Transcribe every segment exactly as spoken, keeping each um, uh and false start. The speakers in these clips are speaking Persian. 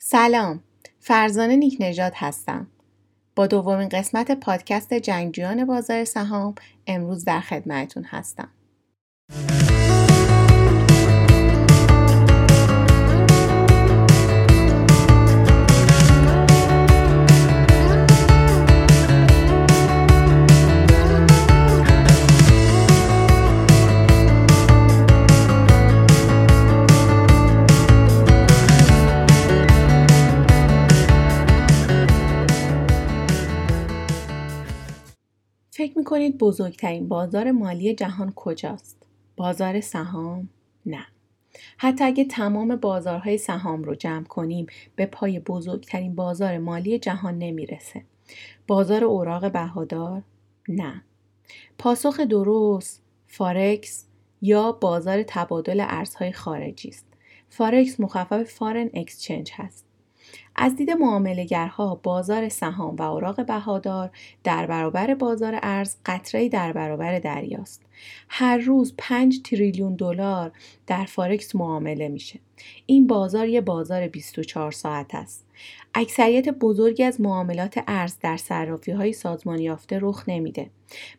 سلام، فرزانه نیک نژاد هستم. با دومین قسمت پادکست جنگجویان بازار سهام امروز در خدمتتون هستم. فکر میکنید بزرگترین بازار مالی جهان کجاست؟ بازار سهام؟ نه. حتی اگه تمام بازارهای سهام رو جمع کنیم به پای بزرگترین بازار مالی جهان نمیرسه. بازار اوراق بهادار؟ نه. پاسخ درست فارکس یا بازار تبادل ارزهای خارجی است. فارکس مخفف فارن اکسچنج هست. از دید معامله‌گرها بازار سهام و اوراق بهادار در برابر بازار ارز قطره‌ای در برابر دریاست. هر روز پنج تریلیون دلار در فارکس معامله میشه. این بازار یه بازار بیست و چهار ساعت است. اکثریت بزرگی از معاملات ارز در صرافی‌های سازمان یافته رخ نمیده،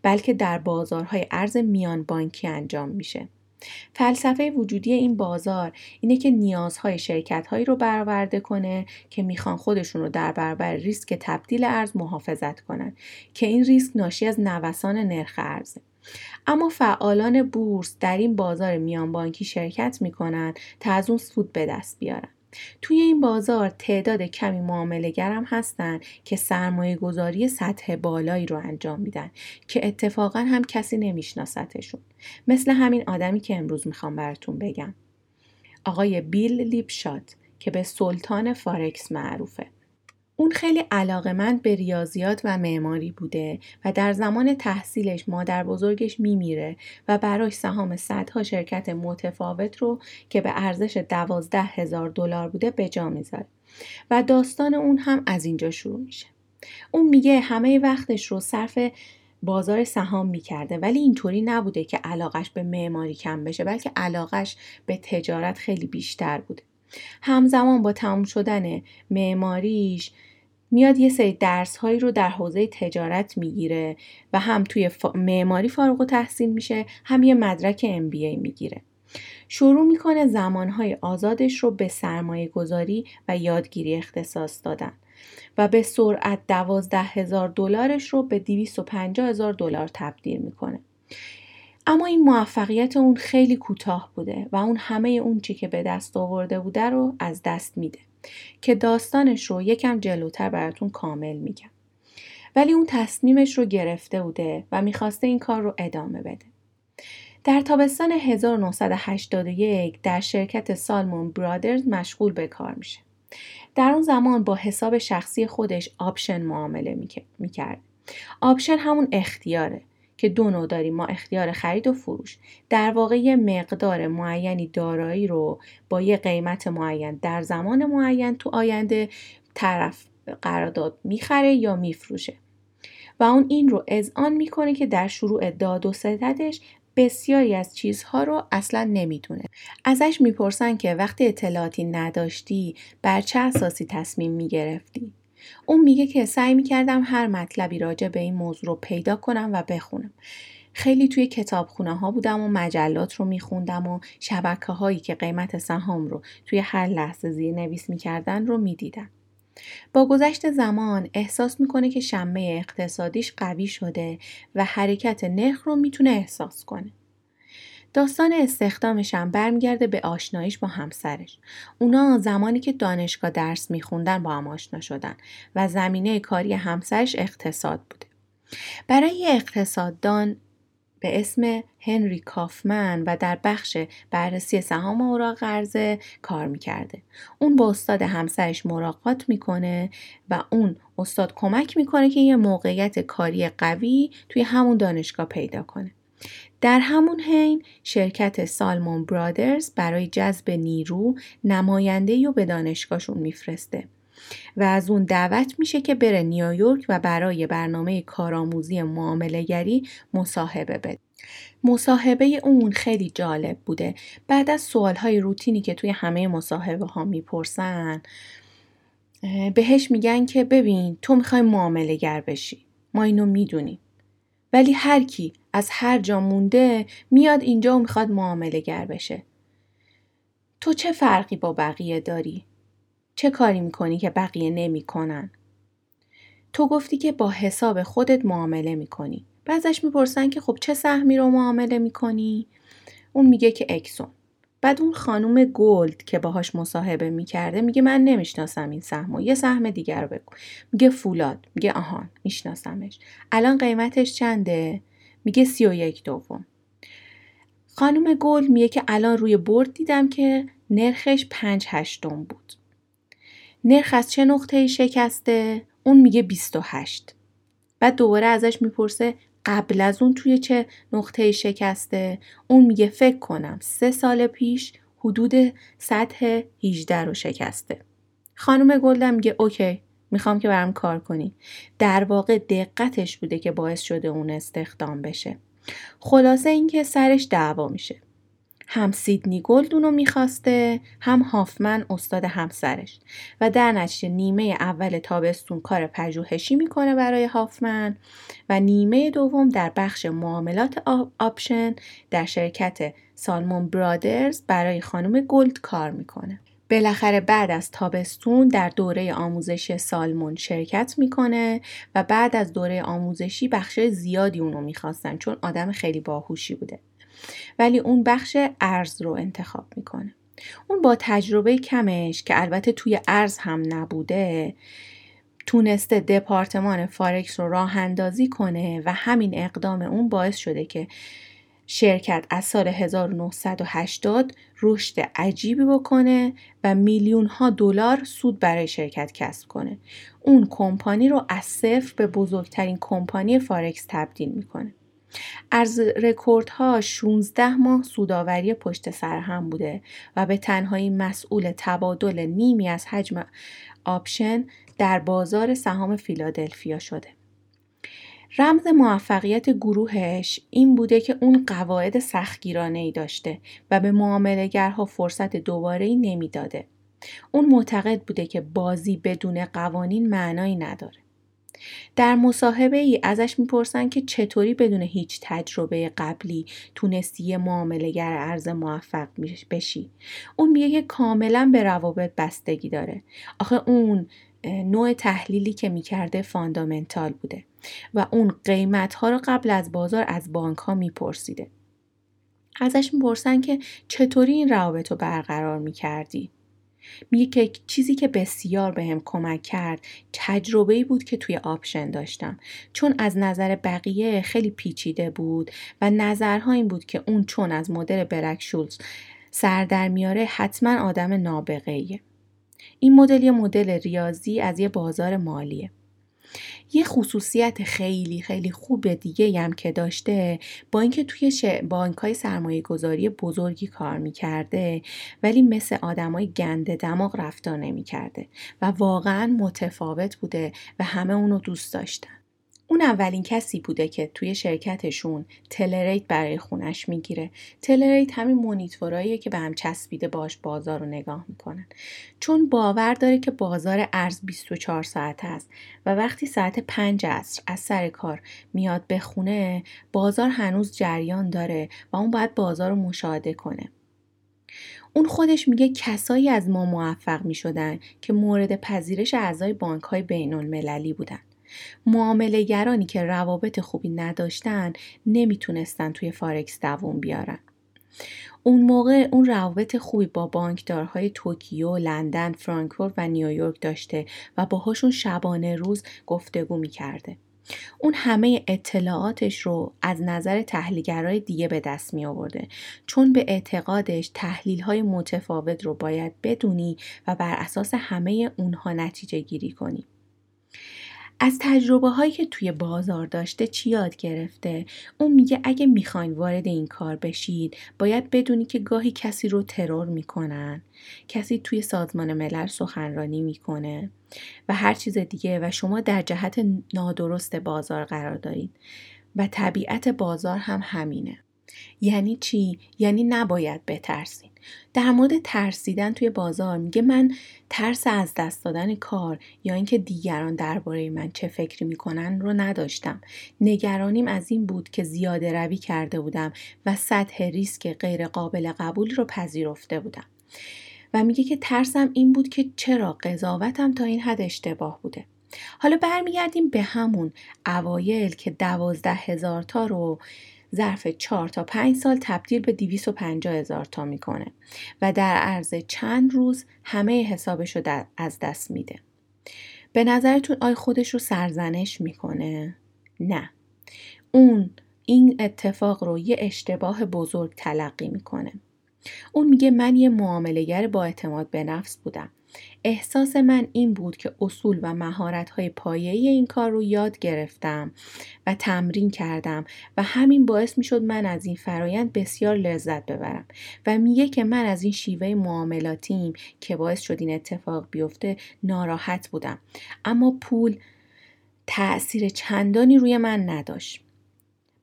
بلکه در بازارهای ارز میان بانکی انجام میشه. فلسفه وجودی این بازار اینه که نیازهای شرکت‌هایی رو برآورده کنه که میخوان خودشون رو در برابر ریسک تبدیل ارز محافظت کنن، که این ریسک ناشی از نوسان نرخ ارزه. اما فعالان بورس در این بازار میان بانکی شرکت میکنن تا از اون سود به دست بیارن. توی این بازار تعداد کمی معامله‌گر هم هستن که سرمایه‌گذاری سطح بالایی رو انجام میدن که اتفاقا هم کسی نمیشناستشون، مثل همین آدمی که امروز میخوام براتون بگم، آقای بیل لیپشات که به سلطان فارکس معروفه. اون خیلی علاقه‌مند به ریاضیات و معماری بوده و در زمان تحصیلش مادر بزرگش میمیره و براش سهام صدها شرکت متفاوت رو که به ارزش دوازده هزار دلار بوده به جا میذاره و داستان اون هم از اینجا شروع میشه. اون میگه همه وقتش رو صرف بازار سهام میکرده، ولی اینطوری نبوده که علاقش به معماری کم بشه، بلکه علاقش به تجارت خیلی بیشتر بوده. همزمان با تموم شدن معماریش میاد یه سری درس هایی رو در حوزه تجارت میگیره و هم توی فا... معماری فارغ التحصیل میشه، هم یه مدرک ام بی ای میگیره. شروع میکنه زمانهای آزادش رو به سرمایه گذاری و یادگیری اختصاص دادن و به سرعت دوازده هزار دلارش رو به دویست و پنجاه هزار دلار تبدیل میکنه. اما این موفقیت اون خیلی کوتاه بوده و اون همه اون چی که به دست آورده بوده رو از دست میده که داستانش رو یکم جلوتر براتون کامل میگم. ولی اون تصمیمش رو گرفته بوده و میخواسته این کار رو ادامه بده. در تابستان هزار و نهصد و هشتاد و یک در شرکت سالمون برادرز مشغول به کار میشه. در اون زمان با حساب شخصی خودش آپشن معامله میکرد. آپشن همون اختیاره که دو نوع داریم، ما اختیار خرید و فروش. در واقع یه مقدار معینی دارایی رو با یه قیمت معین در زمان معین تو آینده طرف قرارداد میخره یا میفروشه و اون این رو اذعان میکنه که در شروع داد و ستدش بسیاری از چیزها رو اصلا نمیدونه. ازش میپرسن که وقتی اطلاعاتی نداشتی بر چه اساسی تصمیم میگرفتی؟ اون میگه که سعی میکردم هر مطلبی راجع به این موضوع رو پیدا کنم و بخونم. خیلی توی کتابخونه ها بودم و مجلات رو میخوندم و شبکه هایی که قیمت سهام رو توی هر لحظه زیرنویس میکردن رو میدیدم. با گذشت زمان احساس میکنه که شمه اقتصادیش قوی شده و حرکت نرخ رو میتونه احساس کنه. داستان استخدامش هم برمیگرده به آشناییش با همسرش. اونا زمانی که دانشگاه درس میخوندن با هم آشنا شدن و زمینه کاری همسرش اقتصاد بوده. برای یه اقتصاددان به اسم هنری کافمن و در بخش بررسی سهام و اوراق ارزه کار میکرده. اون با استاد همسرش ملاقات میکنه و اون استاد کمک میکنه که یه موقعیت کاری قوی توی همون دانشگاه پیدا کنه. در همون حین شرکت سالمون برادرز برای جذب نیرو نماینده‌ای رو به دانشگاهشون میفرسته و از اون دعوت میشه که بره نیویورک و برای برنامه کارآموزی معامله‌گری مصاحبه بده. مصاحبه اون خیلی جالب بوده. بعد از سوالهای روتینی که توی همه مصاحبه ها میپرسن بهش میگن که ببین تو میخوای معامله گر بشی، ما اینو میدونیم، ولی هر کی از هر جا مونده میاد اینجا و میخواد معامله گر بشه. تو چه فرقی با بقیه داری؟ چه کاری میکنی که بقیه نمیکنن؟ تو گفتی که با حساب خودت معامله میکنی. بعضش میپرسن که خب چه سهمی رو معامله میکنی؟ اون میگه که اکسون. بعد اون خانم گولد که باهاش مصاحبه میکرده میگه من نمیشناسم این سهمو، یه سهم دیگر رو بگو. میگه فولاد. میگه آهان میشناسمش، الان قیمتش چنده؟ میگه سی و یک دوم. خانم گولد میگه که الان روی بورد دیدم که نرخش پنج هشتم بود. نرخ از چه نقطه‌ای شکسته؟ اون میگه بیست و هشت. بعد دوباره ازش میپرسه قبل از اون توی چه نقطه‌ای شکسته؟ اون میگه فکر کنم سه سال پیش حدود سطح هجده رو شکسته. خانم گلد میگه اوکی، میخوام که برام کار کنی. در واقع دقتش بوده که باعث شده اون استخدام بشه. خلاصه این که سرش دعوا میشه. هم سیدنی گولد اونو میخواسته، هم هافمن استاد همسرش، و در نتیجه نیمه اول تابستون کار پژوهشی میکنه برای هافمن و نیمه دوم در بخش معاملات آپشن در شرکت سالمون برادرز برای خانم گولد کار میکنه. بالاخره بعد از تابستون در دوره آموزشی سالمون شرکت میکنه و بعد از دوره آموزشی بخش زیادی اونو میخواستن چون آدم خیلی باهوشی بوده، ولی اون بخش ارز رو انتخاب میکنه. اون با تجربه کمش که البته توی ارز هم نبوده تونسته دپارتمان فارکس رو راه اندازی کنه و همین اقدام اون باعث شده که شرکت از سال هزار و نهصد و هشتاد رشد عجیبی بکنه و میلیون ها دلار سود برای شرکت کسب کنه. اون کمپانی رو از صفر به بزرگترین کمپانی فارکس تبدیل میکنه. ارز رکوردها شانزده ماه سوداوری پشت سر هم بوده و به تنهایی مسئول تبادل نیمی از حجم آپشن در بازار سهام فیلادلفیا شده. رمز موفقیت گروهش این بوده که اون قواعد سختگیرانه‌ای داشته و به معامله‌گرها فرصت دوباره‌ای نمیداده. اون معتقد بوده که بازی بدون قوانین معنایی نداره. در مصاحبه ای ازش میپرسن که چطوری بدون هیچ تجربه قبلی تونستی یه معامله گر ارز موفق بشی. اون میگه که کاملا به روابط بستگی داره. آخه اون نوع تحلیلی که میکرده فاندامنتال بوده و اون قیمت ها رو قبل از بازار از بانک ها میپرسیده. ازش میپرسن که چطوری این روابط رو برقرار میکردی؟ میگه که چیزی که بسیار بهم کمک کرد تجربه‌ای بود که توی آپشن داشتم، چون از نظر بقیه خیلی پیچیده بود و نظرها این بود که اون چون از مدل برک شولز سر در میاره حتما آدم نابغه‌ایه. این مدل یه مدل ریاضی از یه بازار مالیه. یه خصوصیت خیلی خیلی خوب دیگه هم که داشته، با اینکه توی بانک‌های سرمایه‌گذاری بزرگی کار می‌کرده ولی مثل آدمای گنده دماغ رفتار نمی‌کرده و واقعاً متفاوت بوده و همه اونو دوست داشتن. اون اولین کسی بوده که توی شرکتشون تلریت برای خونش میگیره. تلریت همین مونیتوراییه که به هم چسبیده باش بازار رو نگاه میکنن. چون باور داره که بازار ارز بیست و چهار ساعت هست و وقتی ساعت پنج عصر از سر کار میاد به خونه بازار هنوز جریان داره و اون باید بازار رو مشاهده کنه. اون خودش میگه کسایی از ما موفق میشدن که مورد پذیرش اعضای بانک‌های بین‌المللی بودن. معامله گرانی که روابط خوبی نداشتن نمیتونستن توی فارکس دوام بیارن. اون موقع اون روابط خوبی با بانکدارهای توکیو، لندن، فرانکفورت و نیویورک داشته و باهاشون شبانه روز گفتگو میکرده. اون همه اطلاعاتش رو از نظر تحلیلگرای دیگه به دست می آورده، چون به اعتقادش تحلیل‌های متفاوت رو باید بدونی و بر اساس همه اونها نتیجه گیری کنی. از تجربه هایی که توی بازار داشته چی یاد گرفته؟ اون میگه اگه میخواین وارد این کار بشید باید بدونی که گاهی کسی رو ترور میکنن، کسی توی سازمان ملل سخنرانی میکنه و هر چیز دیگه و شما در جهت نادرست بازار قرار دارید و طبیعت بازار هم همینه. یعنی چی؟ یعنی نباید بترسین. در مورد ترسیدن توی بازار میگه من ترس از دست دادن کار یا اینکه دیگران درباره من چه فکری میکنن رو نداشتم. نگرانیم از این بود که زیاده روی کرده بودم و سطح ریسک غیر قابل قبول رو پذیرفته بودم. و میگه که ترسم این بود که چرا قضاوتم تا این حد اشتباه بوده. حالا برمیگردیم به همون اوایل که دوازده هزار تا رو ظرف چهار تا پنج سال تبدیل به دویست و پنجاه هزار تا میکنه و در عرض چند روز همه حسابش رو از دست میده. به نظرتون آیا خودش رو سرزنش میکنه؟ نه. اون این اتفاق رو یه اشتباه بزرگ تلقی میکنه. اون میگه من یه معامله‌گر با اعتماد به نفس بودم. احساس من این بود که اصول و مهارت‌های پایه‌ای این کار رو یاد گرفتم و تمرین کردم و همین باعث میشد من از این فرایند بسیار لذت ببرم. و میگه که من از این شیوه معاملاتیم که باعث شد این اتفاق بیفته ناراحت بودم، اما پول تأثیر چندانی روی من نداشت.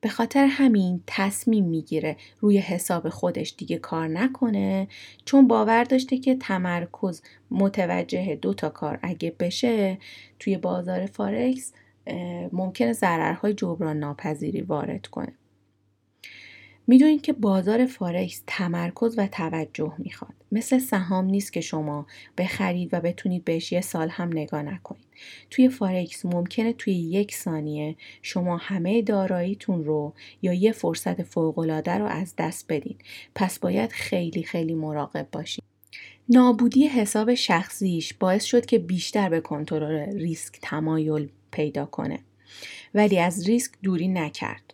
به خاطر همین تصمیم میگیره روی حساب خودش دیگه کار نکنه، چون باور داشته که تمرکز متوجه دو تا کار اگه بشه توی بازار فارکس ممکنه ضررهای جبران ناپذیری وارد کنه. میدونید که بازار فارکس تمرکز و توجه میخواد. مثل سهام نیست که شما بخرید و بتونید بهش یه سال هم نگاه نکنید. توی فارکس ممکنه توی یک ثانیه شما همه داراییتون رو یا یه فرصت فوق‌العاده رو از دست بدین. پس باید خیلی خیلی مراقب باشید. نابودی حساب شخصیش باعث شد که بیشتر به کنترل ریسک تمایل پیدا کنه، ولی از ریسک دوری نکرد.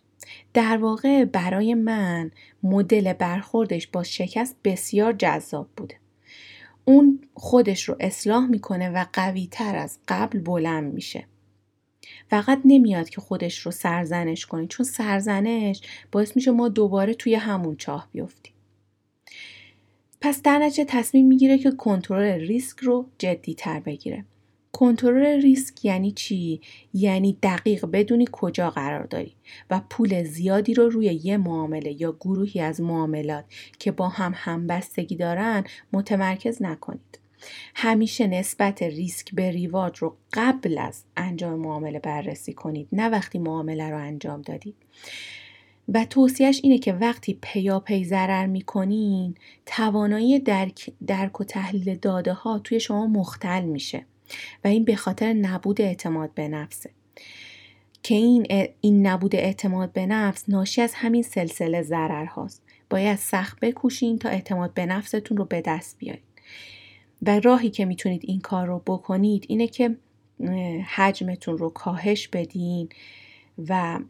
در واقع برای من مدل برخوردش با شکست بسیار جذاب بوده. اون خودش رو اصلاح میکنه و قوی تر از قبل بلند میشه. فقط نمیاد که خودش رو سرزنش کنی، چون سرزنش باعث میشه ما دوباره توی همون چاه بیفتیم. پس در نتیجه تصمیم میگیره که کنترل ریسک رو جدی تر بگیره. کنترل ریسک یعنی چی؟ یعنی دقیق بدونی کجا قرار داری و پول زیادی رو روی یه معامله یا گروهی از معاملات که با هم همبستگی دارن متمرکز نکنید. همیشه نسبت ریسک به ریوارد رو قبل از انجام معامله بررسی کنید، نه وقتی معامله رو انجام دادید. و توصیهش اینه که وقتی پیاپی ضرر میکنین، توانایی درک, درک و تحلیل داده ها توی شما مختل میشه. و این به خاطر نبود اعتماد به نفسه که این این نبود اعتماد به نفس ناشی از همین سلسله ضرر هاست. باید سخت بکوشین تا اعتماد به نفستون رو به دست بیارید. و راهی که میتونید این کار رو بکنید اینه که حجمتون رو کاهش بدین و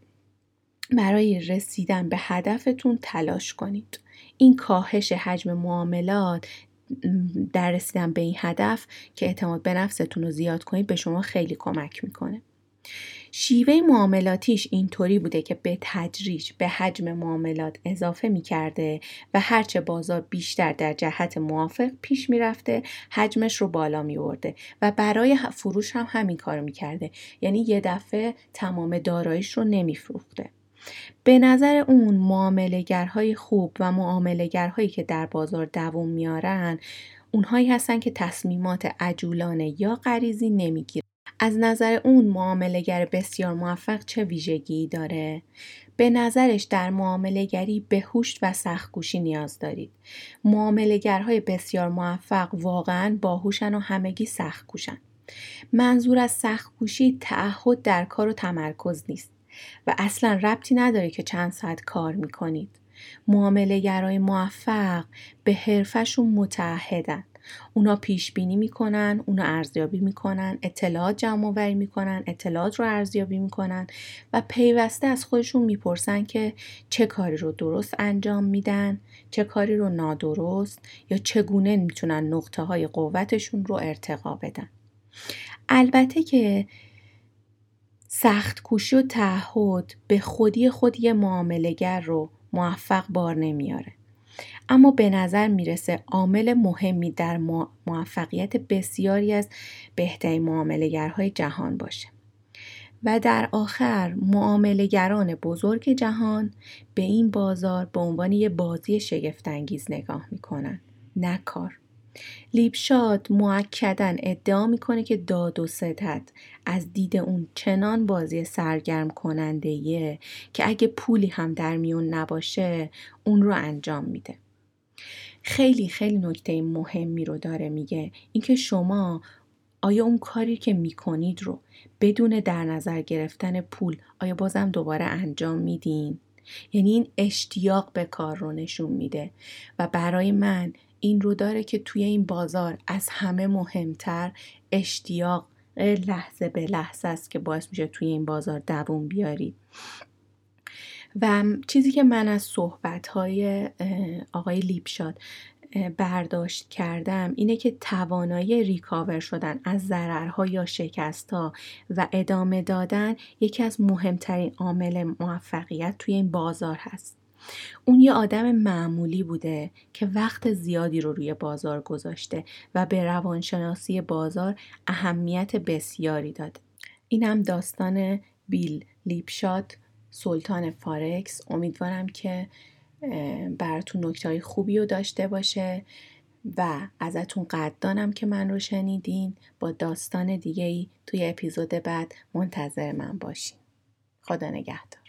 برای رسیدن به هدفتون تلاش کنید. این کاهش حجم معاملات در رسیدن به این هدف که اعتماد به نفستون رو زیاد کنید به شما خیلی کمک میکنه. شیوه معاملاتیش اینطوری بوده که به تدریج به حجم معاملات اضافه میکرده و هرچه بازار بیشتر در جهت موافق پیش میرفته حجمش رو بالا میورده و برای فروش هم همین کار میکرده، یعنی یه دفعه تمام داراییش رو نمیفروخته. به نظر اون معامله‌گرهای خوب و معامله‌گرهایی که در بازار دوام میارن اونهایی هستن که تصمیمات عجولانه یا غریزی نمیگیرن. از نظر اون معامله‌گر بسیار موفق چه ویژگی داره؟ به نظرش در معامله‌گری به هوش و سخت‌کوشی نیاز دارید. معامله‌گرهای بسیار موفق واقعاً باهوشن و همگی سخت‌کوشن. منظور از سخت‌کوشی تعهد در کار و تمرکز نیست و اصلا ربطی نداره که چند ساعت کار میکنید. معامله گرای موفق به حرفشون متعهدن. اونا پیش بینی میکنن، اونا ارزیابی میکنن، اطلاعات جمع آوری میکنن، اطلاعات رو ارزیابی میکنن و پیوسته از خودشون میپرسن که چه کاری رو درست انجام میدن، چه کاری رو نادرست یا چگونه میتونن نقطه های قوتشون رو ارتقا بدن. البته که سخت کوشی و تعهد به خودی خود یه معامله‌گر رو موفق بار نمیاره. اما به نظر میرسه عامل مهمی در موفقیت بسیاری از بهترین معامله‌گرهای جهان باشه. و در آخر معامله‌گران بزرگ جهان به این بازار به عنوان یه بازی شگفت‌انگیز نگاه می‌کنن، نه کار. لیپشات مؤکداً ادعا می‌کنه که داد و ستد از دید اون چنان بازی سرگرم کننده‌ایه که اگه پولی هم در میون نباشه اون رو انجام میده. خیلی خیلی نکته مهمی رو داره میگه، اینکه شما آیا اون کاری که میکنید رو بدون در نظر گرفتن پول آیا بازم دوباره انجام میدین؟ یعنی این اشتیاق به کار رو نشون میده و برای من این رو داره که توی این بازار از همه مهمتر اشتیاق لحظه به لحظه است که باعث میشه توی این بازار دووم بیارید. و چیزی که من از صحبت‌های آقای لیپشات برداشت کردم اینه که توانایی ریکاور شدن از ضررها یا شکست‌ها و ادامه دادن یکی از مهمترین عامل موفقیت توی این بازار هست. اون یه آدم معمولی بوده که وقت زیادی رو روی بازار گذاشته و به روانشناسی بازار اهمیت بسیاری داد. اینم داستان بیل لیپشات، سلطان فارکس. امیدوارم که براتون نکته‌های خوبی رو داشته باشه و ازتون قدردانم که من رو شنیدین. با داستان دیگه‌ای توی اپیزود بعد منتظر من باشین. خدا نگهدار.